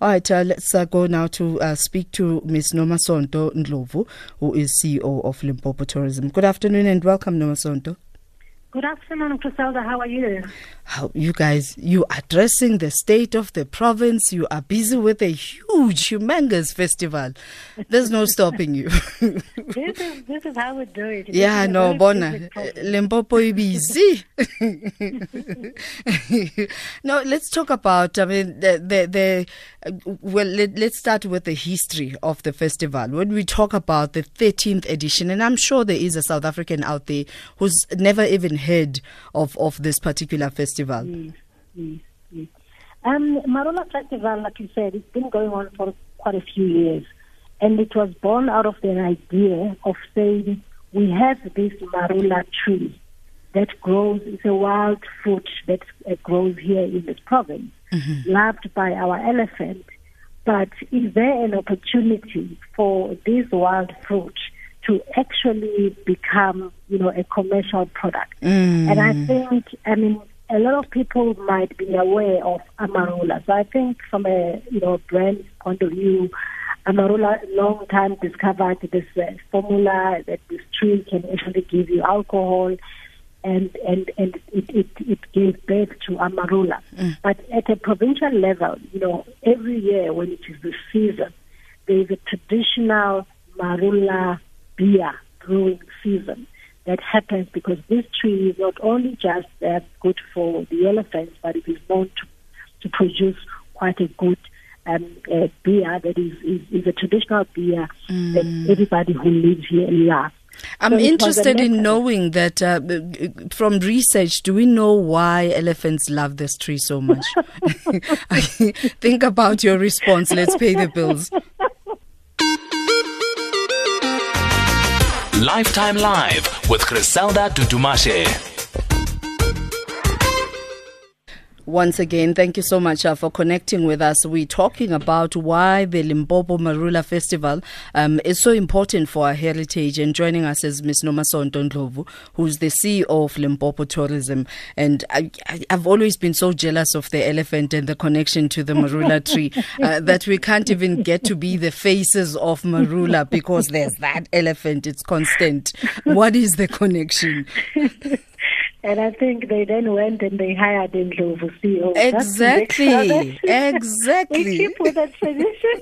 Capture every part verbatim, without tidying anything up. All right, uh, let's uh, go now to uh, speak to Miz Nomasonto Ndlovu, who is C E O of Limpopo Tourism. Good afternoon and welcome, Nomasonto. Good afternoon, Criselda. How are you? How, you guys, you are addressing the state of the province. You are busy with a huge, humongous festival. There's no stopping you. this, is, this is how we do it. This yeah, no, Bona. Limpopo is busy. No, let's talk about, I mean, the, the, the well, let, let's start with the history of the festival. When we talk about the thirteenth edition, and I'm sure there is a South African out there who's never even head of, of this particular festival? Yes, yes, yes. Um, Marula Festival, like you said, it's been going on for quite a few years, and it was born out of the idea of saying we have this Marula tree that grows, it's a wild fruit that grows here in this province, mm-hmm. loved by our elephant, but is there an opportunity for this wild fruit to actually become, you know, a commercial product. Mm. And I think, I mean, a lot of people might be aware of Amarula. So I think from a, you know, brand point of view, Amarula long time discovered this uh, formula that this tree can actually give you alcohol, and and, and it, it, it gave birth to Amarula. Mm. But at a provincial level, you know, every year when it is the season, there is a traditional Marula beer brewing season that happens because this tree is not only just uh, good for the elephants, but it is known to, to produce quite a good um, uh, beer that is, is, is a traditional beer mm. that everybody who lives here loves. I'm so interested in knowing that uh, from research, do we know why elephants love this tree so much? Think about your response. Let's pay the bills. Lifetime Live with Criselda TuTumashe. Once again, thank you so much uh, for connecting with us. We're talking about why the Limpopo Marula Festival um, is so important for our heritage. And joining us is Miz Nomasonto Ndlovu, who's the C E O of Limpopo Tourism. And I, I, I've always been so jealous of the elephant and the connection to the Marula tree uh, that we can't even get to be the faces of Marula because there's that elephant. It's constant. What is the connection? And I think they then went and they hired Ndlovu C E O. Exactly. That's exactly. We keep with that tradition.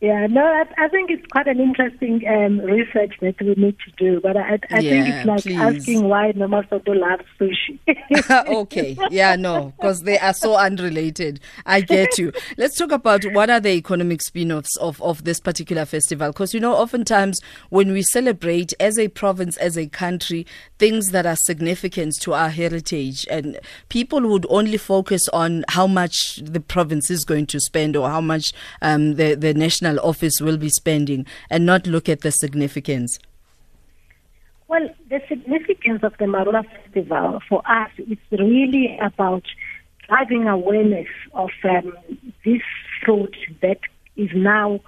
Yeah, no, I, I think it's quite an interesting um, research that we need to do. But I, I yeah, think it's like please. asking why Nomasonto loves sushi. Okay, yeah, no, because they are so unrelated. I get you. Let's talk about what are the economic spin-offs of, of this particular festival. Because, you know, oftentimes when we celebrate as a province, as a country, things that are significant to our heritage, and people would only focus on how much the province is going to spend or how much um, the, the national office will be spending and not look at the significance? Well, the significance of the Marula Festival for us is really about driving awareness of um, this fruit that is now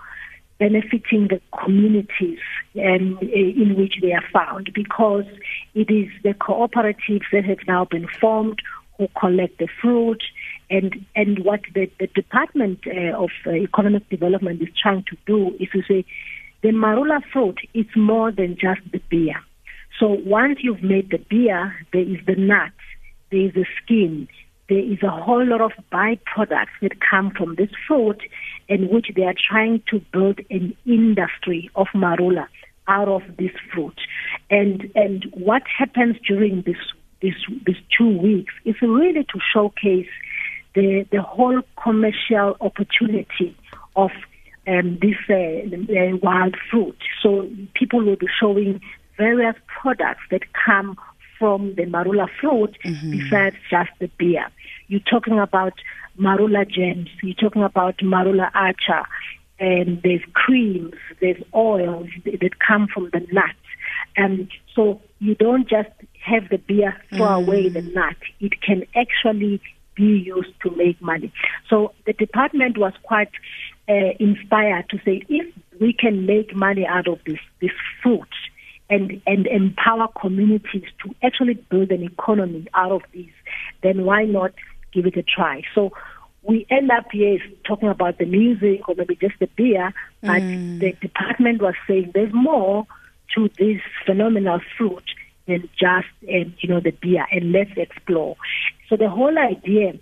benefiting the communities um, in which they are found, because it is the cooperatives that have now been formed who collect the fruit, and and what the, the Department uh, of uh, Economic Development is trying to do is to say the Marula fruit is more than just the beer. So once you've made the beer, there is the nuts, there is the skin, there is a whole lot of byproducts that come from this fruit, in which they are trying to build an industry of Marula out of this fruit. And and what happens during this This, these two weeks is really to showcase the the whole commercial opportunity of um, this uh, wild fruit. So people will be showing various products that come from the Marula fruit, mm-hmm. besides just the beer. You're talking about Marula gems, you're talking about Marula acha, and there's creams, there's oils that come from the nuts. And so you don't just have the beer, throw mm. away the nut. It can actually be used to make money. So the department was quite uh, inspired to say, if we can make money out of this, this fruit, and, and empower communities to actually build an economy out of this, then why not give it a try? So we end up here talking about the music or maybe just the beer, but mm. the department was saying there's more to this phenomenal fruit than just, um, you know, the beer, and let's explore. So the whole idea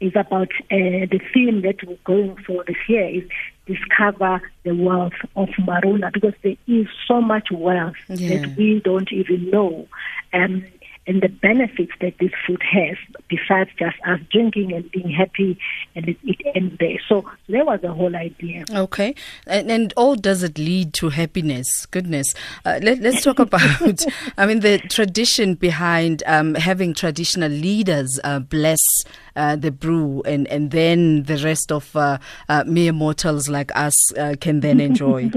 is about uh, the theme that we're going for this year is discover the wealth of Marula, because there is so much wealth yeah. that we don't even know. Um, and the benefits that this food has, besides just us drinking and being happy, and it, it ends there. So that was the whole idea. Okay. And, and all does it lead to happiness? Goodness. Uh, let, let's talk about, I mean, the tradition behind um, having traditional leaders uh, bless uh, the brew, and, and then the rest of uh, uh, mere mortals like us uh, can then enjoy.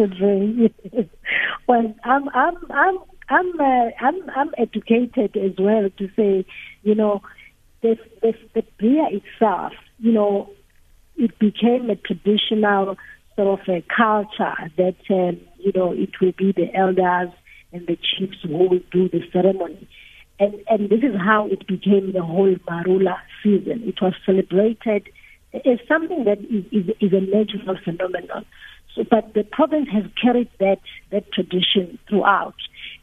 Well, I'm... I'm, I'm I'm, uh, I'm I'm educated as well to say, you know, the, the, the beer itself, you know, it became a traditional sort of a culture that, um, you know, it will be the elders and the chiefs who will do the ceremony. And, and this is how it became the whole Marula season. It was celebrated as something that is, is, is a natural phenomenon. So, but the province has carried that, that tradition throughout.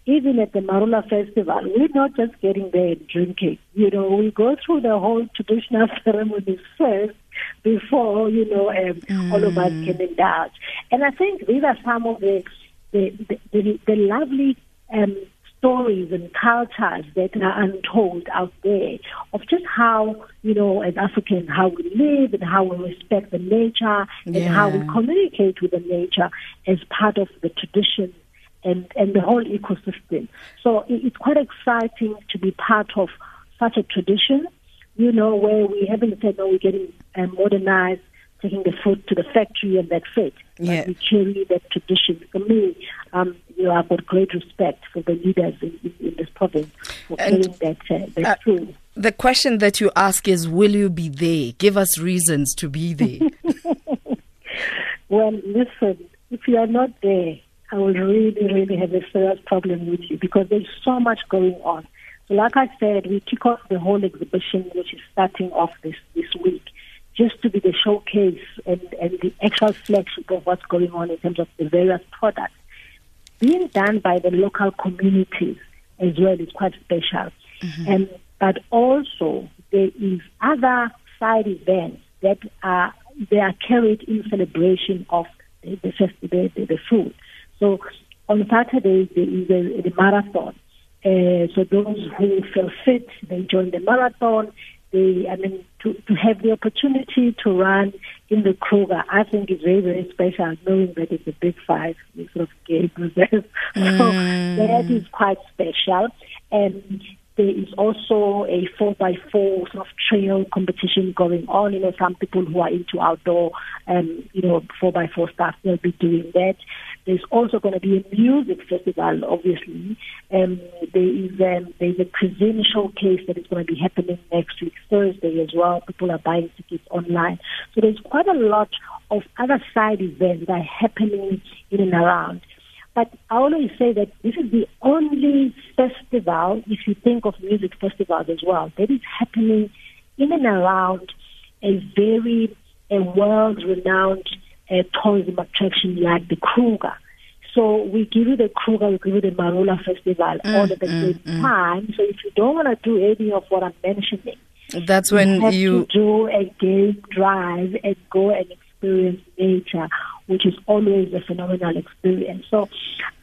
Even at the Marula Festival, we're not just getting there and drinking. You know, we go through the whole traditional ceremonies first before, you know, um, mm. all of us can indulge. And I think these are some of the the, the, the, the lovely um, stories and cultures that are untold out there of just how, you know, as Africans, how we live and how we respect the nature and yeah. how we communicate with the nature as part of the tradition. And, and the whole ecosystem. So it, it's quite exciting to be part of such a tradition, you know, where we haven't said, oh, we're getting um, modernized, taking the food to the factory and that's it. Yeah. But we carry that tradition. For me, um, you know, I've got great respect for the leaders in, in, in this province for carrying that, uh, that uh, food. The question that you ask is, will you be there? Give us reasons to be there. Well, listen, if you are not there, I will really, really have a serious problem with you because there's so much going on. So like I said, we kick off the whole exhibition, which is starting off this, this week, just to be the showcase and, and the actual flagship of what's going on in terms of the various products. Being done by the local communities as well is quite special. Mm-hmm. And, but also there is other side events that are, they are carried in celebration of the, the, the, the, the food. So on Saturday, there is a, the marathon. Uh, so those who feel fit, they join the marathon. They, I mean, to, to have the opportunity to run in the Kruger, I think is very, very special, knowing that it's a big five, we sort of gay possess. Mm. So that is quite special. And there is also a four by four sort of trail competition going on. You know, some people who are into outdoor, um, you know, four by four stuff, they'll be doing that. There's also going to be a music festival, obviously. Um, there is um, there's a cuisine showcase that is going to be happening next week, Thursday as well. People are buying tickets online. So there's quite a lot of other side events that are happening in and around. But I always say that this is the only festival, if you think of music festivals as well, that is happening in and around a very a world-renowned uh, tourism attraction like the Kruger. So we give you the Kruger, we give you the Marula Festival mm, all at the mm, same mm. time. So if you don't want to do any of what I'm mentioning, that's when you have you... to do a game drive and go and experience nature, which is always a phenomenal experience. So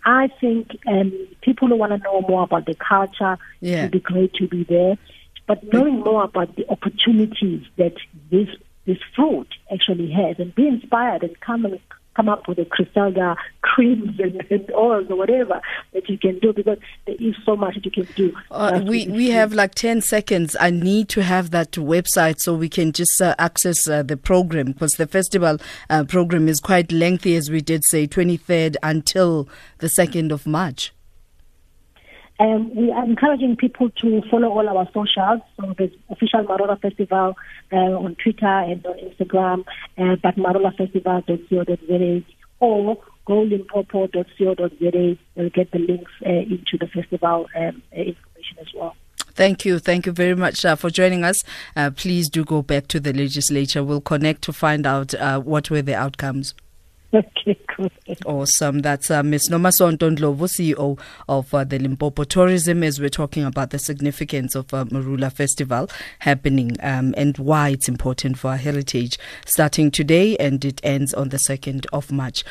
I think um, people who want to know more about the culture, yeah. it would be great to be there. But knowing more about the opportunities that this this food actually has, and be inspired and come and come up with the Criselda creams and, and oils or whatever that you can do, because there is so much that you can do. Uh, we we have like ten seconds. I need to have that website so we can just uh, access uh, the program, because the festival uh, program is quite lengthy, as we did say, twenty-third until the second of March. Um, we are encouraging people to follow all our socials. So there's official Marula Festival uh, on Twitter and on Instagram, uh, but marula festival dot co dot za, or Go Limpopo dot co dot z a. You'll get the links uh, into the festival um, information as well. Thank you. Thank you very much uh, for joining us. Uh, please do go back to the legislature. We'll connect to find out uh, what were the outcomes. Okay, cool. Awesome. That's uh, Miz Nomasonto Ndlovu, C E O of uh, the Limpopo Tourism, as we're talking about the significance of uh, Marula Festival happening um, and why it's important for our heritage, starting today, and it ends on the second of March.